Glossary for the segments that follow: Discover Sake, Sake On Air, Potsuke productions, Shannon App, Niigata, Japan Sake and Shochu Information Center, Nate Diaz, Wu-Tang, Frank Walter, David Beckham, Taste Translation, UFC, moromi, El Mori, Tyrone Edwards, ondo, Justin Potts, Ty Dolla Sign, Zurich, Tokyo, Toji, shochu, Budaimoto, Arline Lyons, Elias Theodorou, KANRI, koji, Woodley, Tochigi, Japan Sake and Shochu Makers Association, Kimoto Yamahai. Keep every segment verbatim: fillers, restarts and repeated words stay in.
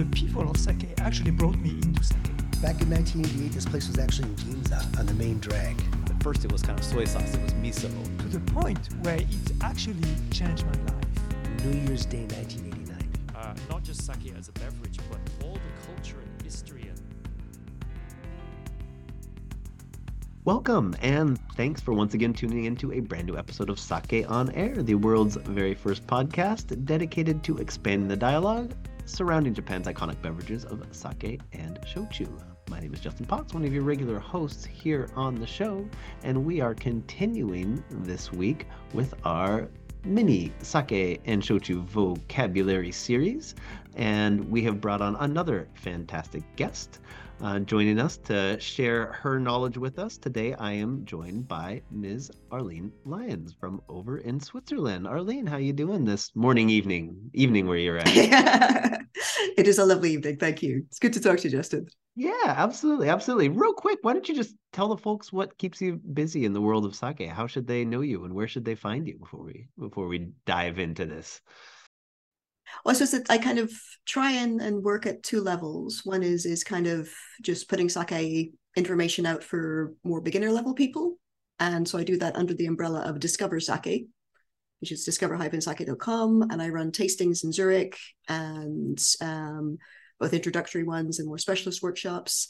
the people of sake actually brought me into sake. Back in nineteen eighty-eight, this place was actually in Ginza on the main drag. At first it was kind of soy sauce, it was miso. To the point where it actually changed my life. New Year's Day nineteen eighty-nine. Uh, not just sake as a beverage, but all the culture and history. And welcome, and thanks for once again tuning into a brand new episode of Sake On Air, the world's very first podcast dedicated to expanding the dialogue surrounding Japan's iconic beverages of sake and shochu. My name is Justin Potts, one of your regular hosts here on the show, and we are continuing this week with our mini sake and shochu vocabulary series, and we have brought on another fantastic guest. Uh, joining us to share her knowledge with us today, I am joined by Miz Arline Lyons from over in Switzerland. Arline, how you doing this morning, evening, evening where you're at? Yeah. It is a lovely evening. Thank you. It's good to talk to you, Justin. Yeah, absolutely. Absolutely. Real quick, why don't you just tell the folks what keeps you busy in the world of sake? How should they know you and where should they find you before we before we dive into this? Well, I suppose that I kind of try and, and work at two levels. One is is kind of just putting sake information out for more beginner level people. And so I do that under the umbrella of Discover Sake, which is discover dash sake dot com. And I run tastings in Zurich and um, both introductory ones and more specialist workshops.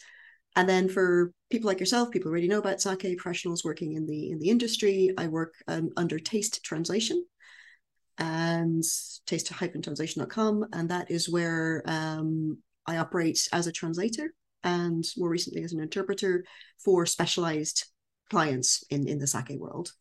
And then for people like yourself, people who already know about sake, professionals working in the, in the industry, I work um, under Taste Translation and taste dash translation dot com, and that is where um, I operate as a translator and more recently as an interpreter for specialized clients in, in the sake world.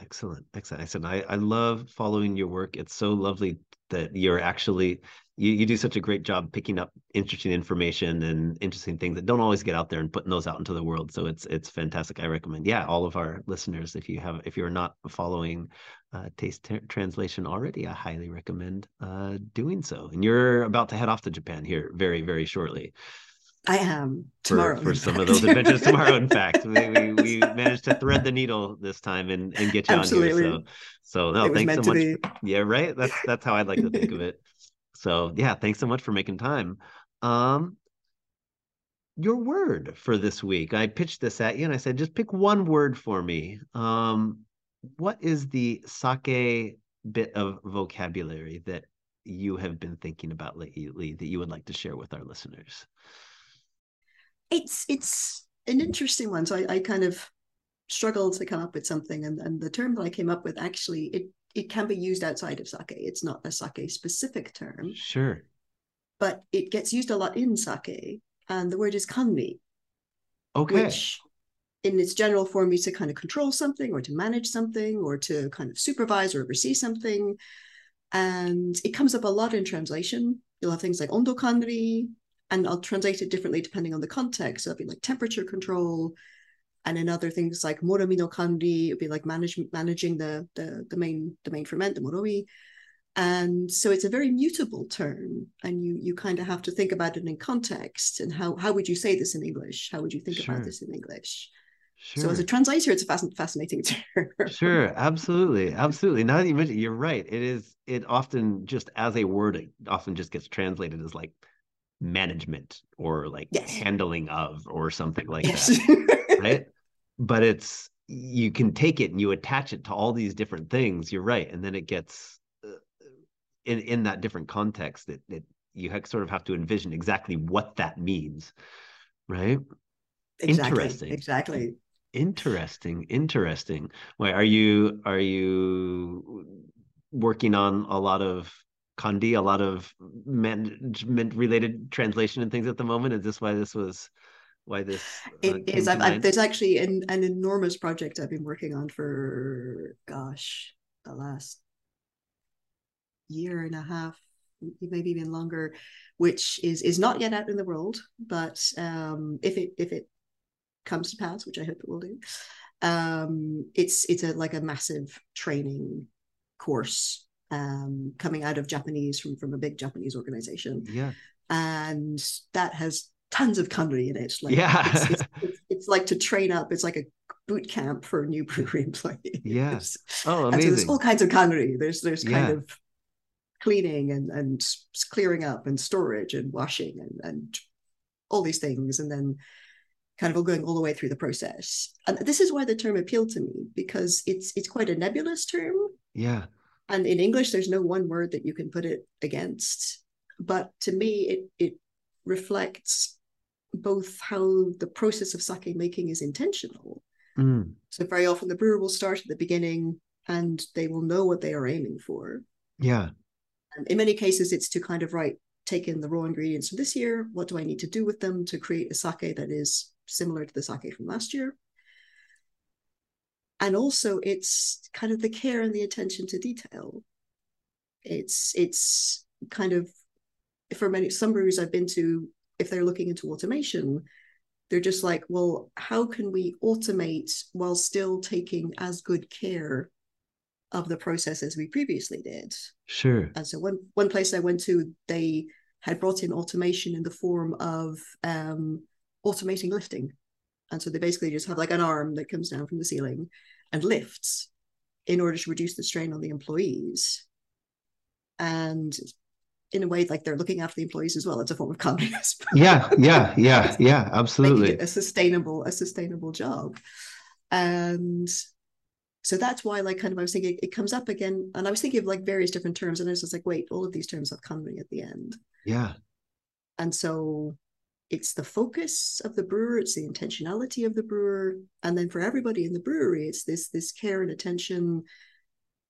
Excellent, excellent, excellent. I, I love following your work. It's so lovely that you're actually, you, you do such a great job picking up interesting information and interesting things that don't always get out there and putting those out into the world. So it's it's fantastic. I recommend, yeah, all of our listeners, if you have, if you're not following uh, Taste t- Translation already, I highly recommend uh, doing so. And you're about to head off to Japan here very, very shortly. I am tomorrow for, for some of those adventures tomorrow. In fact, we, we, we managed to thread the needle this time and, and get you Absolutely. on here. So, so no, thanks so much. For, yeah, right. That's that's how I'd like to think of it. So yeah, thanks so much for making time. Um, your word for this week. I pitched this at you and I said, just pick one word for me. Um, what is the sake bit of vocabulary that you have been thinking about lately that you would like to share with our listeners? It's it's an interesting one. So I, I kind of struggled to come up with something. And, and the term that I came up with, actually, it, it can be used outside of sake. It's not a sake-specific term. Sure. But it gets used a lot in sake. And the word is KANRI. Okay. Which in its general form means to kind of control something or to manage something or to kind of supervise or oversee something. And it comes up a lot in translation. You'll have things like ondo KANRI. And I'll translate it differently depending on the context. So it'll be like temperature control, and in other things like moromi no kanri, it'll be like manage, managing the, the the main the main ferment, the moromi. And so it's a very mutable term, and you you kind of have to think about it in context and how how would you say this in English? How would you think sure. about this in English? Sure. So as a translator, it's a fasc- fascinating term. Sure, absolutely, absolutely. Now that you mentioned, you're right. It is. It often just as a word, it often just gets translated as like management or like yes. handling of or something like yes. that, right? But it's, you can take it and you attach it to all these different things. You're right. And then it gets uh, in in that different context that, that you ha- sort of have to envision exactly what that means, right? Exactly, interesting. Exactly. Interesting. Interesting. Wait, are you are you working on a lot of Kandi, a lot of management-related translation and things at the moment? Is this why this was, why this? Uh, it is. I've, I've, there's actually an, an enormous project I've been working on for, gosh, the last year and a half, maybe even longer, which is is not yet out in the world. But um, if it if it comes to pass, which I hope it will do, um, it's it's a like a massive training course. Um, coming out of Japanese from, from a big Japanese organization. Yeah. And that has tons of kanri in it. Like, yeah. It's, it's, it's, it's like to train up. It's like a boot camp for new brewery employees. Yes. Oh, amazing. And so there's all kinds of kanri. There's, there's yeah. kind of cleaning and, and clearing up and storage and washing and, and all these things, and then kind of all going all the way through the process. And this is why the term appealed to me, because it's it's quite a nebulous term. Yeah. And in English, there's no one word that you can put it against. But to me, it it reflects both how the process of sake making is intentional. Mm. So very often the brewer will start at the beginning and they will know what they are aiming for. Yeah. And in many cases, it's to kind of, right, take in the raw ingredients from this year. What do I need to do with them to create a sake that is similar to the sake from last year? And also it's kind of the care and the attention to detail. It's it's kind of, for many, some breweries I've been to, if they're looking into automation, they're just like, well, how can we automate while still taking as good care of the process as we previously did? Sure. And so one, one place I went to, they had brought in automation in the form of um, automating lifting. And so they basically just have like an arm that comes down from the ceiling and lifts in order to reduce the strain on the employees. And in a way, like they're looking after the employees as well. It's a form of communism. Yeah, yeah, yeah, yeah, absolutely. A sustainable, a sustainable job. And so that's why, like, kind of I was thinking it comes up again. And I was thinking of like various different terms. And I was just like, wait, all of these terms have kanri at the end. Yeah. And so it's the focus of the brewer. It's the intentionality of the brewer. And then for everybody in the brewery, it's this this care and attention,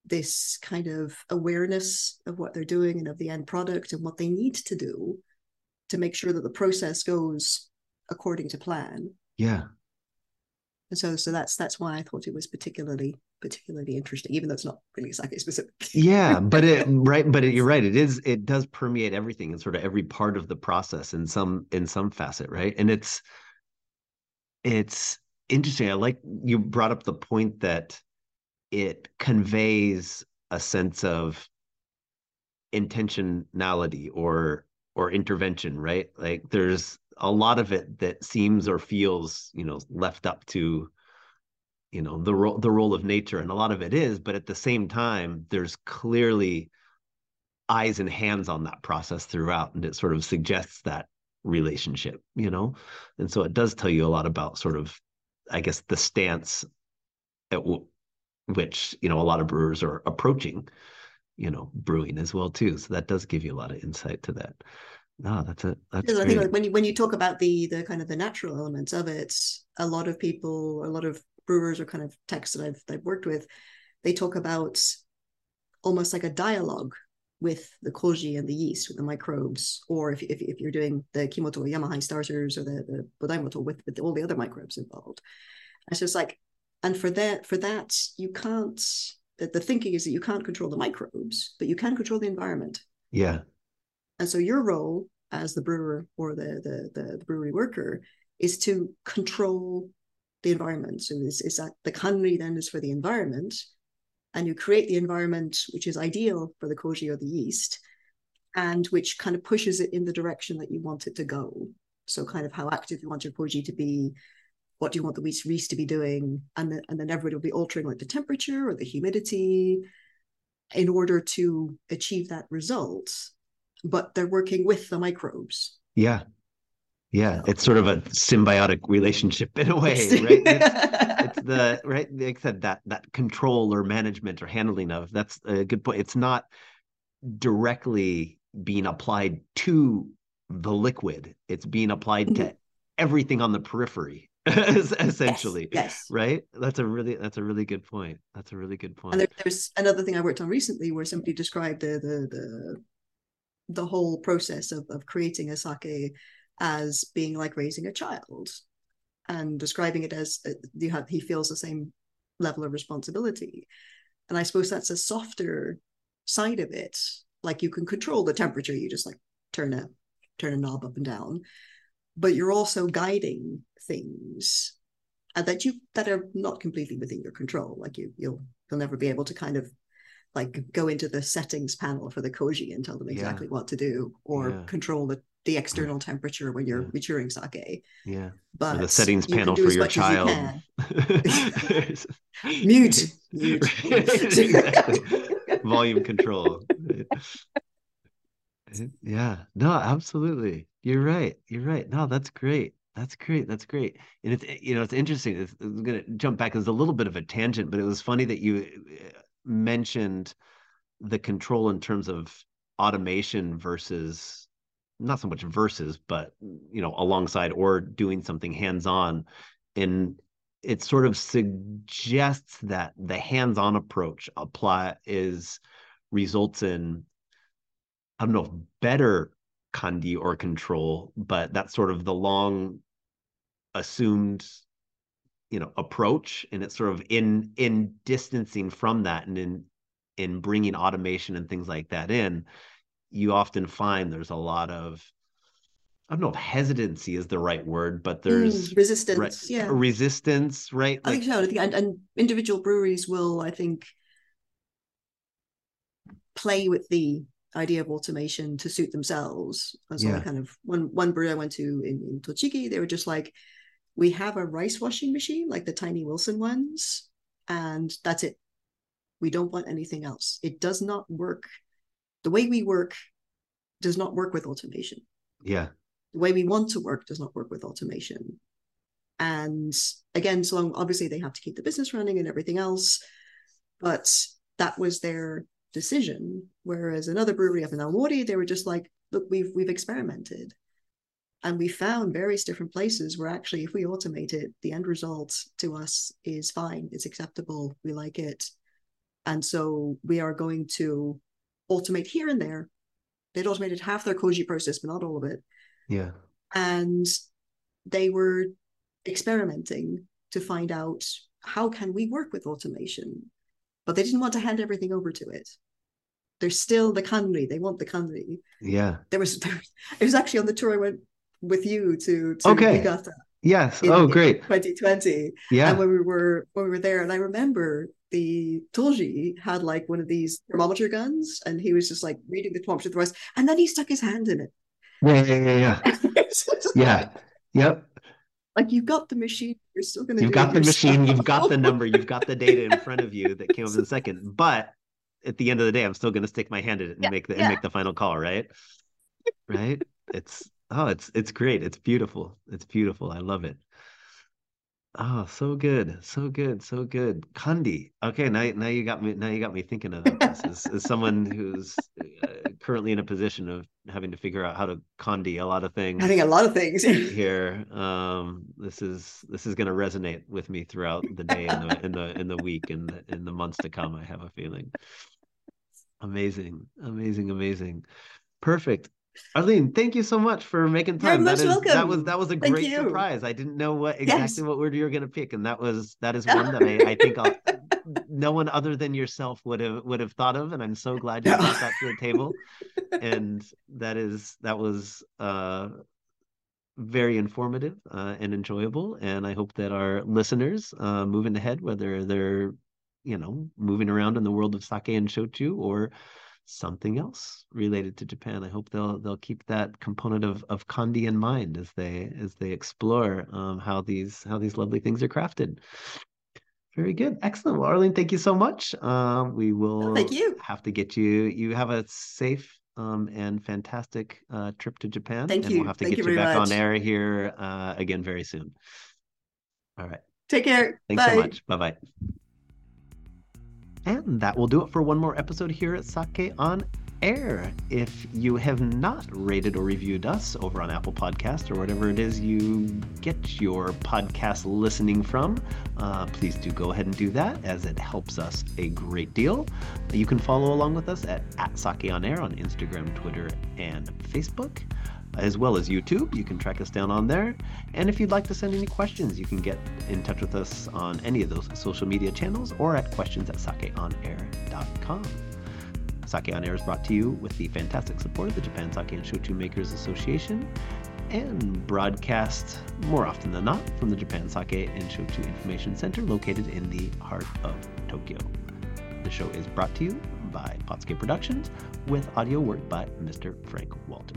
this kind of awareness of what they're doing and of the end product and what they need to do to make sure that the process goes according to plan. Yeah. And so so that's that's why I thought it was particularly particularly interesting, even though it's not really sake specific. Yeah, but it right but it, you're right, it is it does permeate everything and sort of every part of the process in some in some facet, right? And it's it's interesting. I like you brought up the point that it conveys a sense of intentionality or or intervention, right? Like there's a lot of it that seems or feels, you know, left up to, you know, the role the role of nature, and a lot of it is, but at the same time, there's clearly eyes and hands on that process throughout, and it sort of suggests that relationship, you know? And so it does tell you a lot about sort of, I guess, the stance at which, you know, a lot of brewers are approaching, you know, brewing as well too. So that does give you a lot of insight to that. No, that's it. That's I think like when you when you talk about the the kind of the natural elements of it, a lot of people, a lot of brewers or kind of texts that I've I've worked with, they talk about almost like a dialogue with the koji and the yeast, with the microbes, or if if, if you're doing the Kimoto Yamahai starters or the, the Budaimoto with, with all the other microbes involved. And so it's like, and for that, for that, you can't, the, the thinking is that you can't control the microbes, but you can control the environment. Yeah. And so your role as the brewer or the, the, the, the brewery worker is to control the environment. So it's, it's that the kanri then is for the environment, and you create the environment which is ideal for the koji or the yeast, and which kind of pushes it in the direction that you want it to go. So kind of how active you want your koji to be, what do you want the wheat yeast to be doing? And, the, and then everybody will be altering like the temperature or the humidity in order to achieve that result. But they're working with the microbes. Yeah. Yeah. It's sort of a symbiotic relationship in a way, right? It's, it's the, right, like I said, that, that control or management or handling of, that's a good point. It's not directly being applied to the liquid. It's being applied mm-hmm. to everything on the periphery. Essentially, yes, yes, right. That's a really, that's a really good point. That's a really good point. And there, there's another thing I worked on recently where somebody described the the the, the whole process of, of creating a sake as being like raising a child, and describing it as uh, you have he feels the same level of responsibility. And I suppose that's a softer side of it. Like you can control the temperature, you just like turn a turn a knob up and down, but you're also guiding things and that you that are not completely within your control. Like you you'll you'll never be able to kind of like go into the settings panel for the koji and tell them exactly yeah. what to do, or yeah. control the, the external temperature when you're yeah. maturing sake. Yeah. But or the settings panel for your child. You mute. Mute. Right. Exactly. Volume control. Yeah, no, absolutely. You're right. You're right. No, that's great. That's great. That's great. And it's, you know, it's interesting. It's, I'm going to jump back. It was a little bit of a tangent, but it was funny that you mentioned the control in terms of automation versus, not so much versus, but, you know, alongside or doing something hands-on. And it sort of suggests that the hands-on approach apply is results in, I don't know if better kanri or control, but that's sort of the long assumed, you know, approach. And it's sort of in in distancing from that and in in bringing automation and things like that in, you often find there's a lot of, I don't know if hesitancy is the right word, but there's mm, resistance, re yeah, resistance, right? I like, think so. I think, and, and individual breweries will, I think, play with the idea of automation to suit themselves. And so yeah. I kind of one one brewery I went to in, in Tochigi, they were just like, we have a rice washing machine, like the tiny Wilson ones, and that's it. We don't want anything else. It does not work. The way we work does not work with automation. Yeah. The way we want to work does not work with automation. And again, so long, obviously they have to keep the business running and everything else, but that was their decision. Whereas another brewery up in El Mori, they were just like, look, we've we've experimented and we found various different places where actually if we automate it, the end result to us is fine, it's acceptable, we like it. And so we are going to automate here and there. They'd automated half their koji process, but not all of it. Yeah. And they were experimenting to find out how can we work with automation, but they didn't want to hand everything over to it. There's still the kanri. They want the kanri. Yeah. There was, there, it was actually on the tour I went with you to, to okay. Niigata. Yes. In, oh, great. twenty twenty. Yeah. And when we were, when we were there, and I remember the Toji had like one of these thermometer guns and he was just like reading the thermometer with the rice, and then he stuck his hand in it. Yeah, yeah, yeah, yeah. Yeah. Like, yep. Like you've got the machine, you're still going to. You've do got the yourself. machine, you've got the number, you've got the data in front of you that came up in a second. But at the end of the day, I'm still going to stick my hand in it and yeah, make the yeah. and make the final call, right? Right? It's oh, it's it's great. It's beautiful. It's beautiful. I love it. Oh, so good, so good, so good. Kanri. Okay, now now you got me. Now you got me thinking of this as, as someone who's uh, currently in a position of having to figure out how to kanri a lot of things. I think a lot of things here. Um, this is this is going to resonate with me throughout the day and the in the in the week and the, in the months to come. I have a feeling. Amazing, amazing, amazing, perfect. Arline, thank you so much for making time. You're most that, is, welcome. that was that was a thank great you. surprise. I didn't know what exactly yes. what word you were going to pick, and that was that is one that I, I think I'll, no one other than yourself would have would have thought of, and I'm so glad you brought that to the table. And that is that was uh, very informative uh, and enjoyable, and I hope that our listeners uh, moving ahead, whether they're you know moving around in the world of sake and shochu or something else related to Japan, I hope they'll they'll keep that component of of kanri in mind as they as they explore um, how these how these lovely things are crafted. Very good, excellent. Well, Arline, thank you so much. Um, we will oh, thank you. have to get you. You have a safe um, and fantastic uh, trip to Japan. Thank and you. We'll have to thank get you, you back much. on air here uh, again very soon. All right. Take care. Thanks bye. so much. Bye bye. And that will do it for one more episode here at Sake On Air. If you have not rated or reviewed us over on Apple Podcasts or whatever it is you get your podcast listening from, uh, please do go ahead and do that, as it helps us a great deal. You can follow along with us at, at Sake On Air on Instagram, Twitter, and Facebook, as well as YouTube. You can track us down on there. And if you'd like to send any questions, you can get in touch with us on any of those social media channels or at questions at sake on air dot com. Sake On Air is brought to you with the fantastic support of the Japan Sake and Shochu Makers Association, and broadcast more often than not from the Japan Sake and Shochu Information Center, located in the heart of Tokyo. The show is brought to you by Potsuke Productions, with audio work by Mister Frank Walter.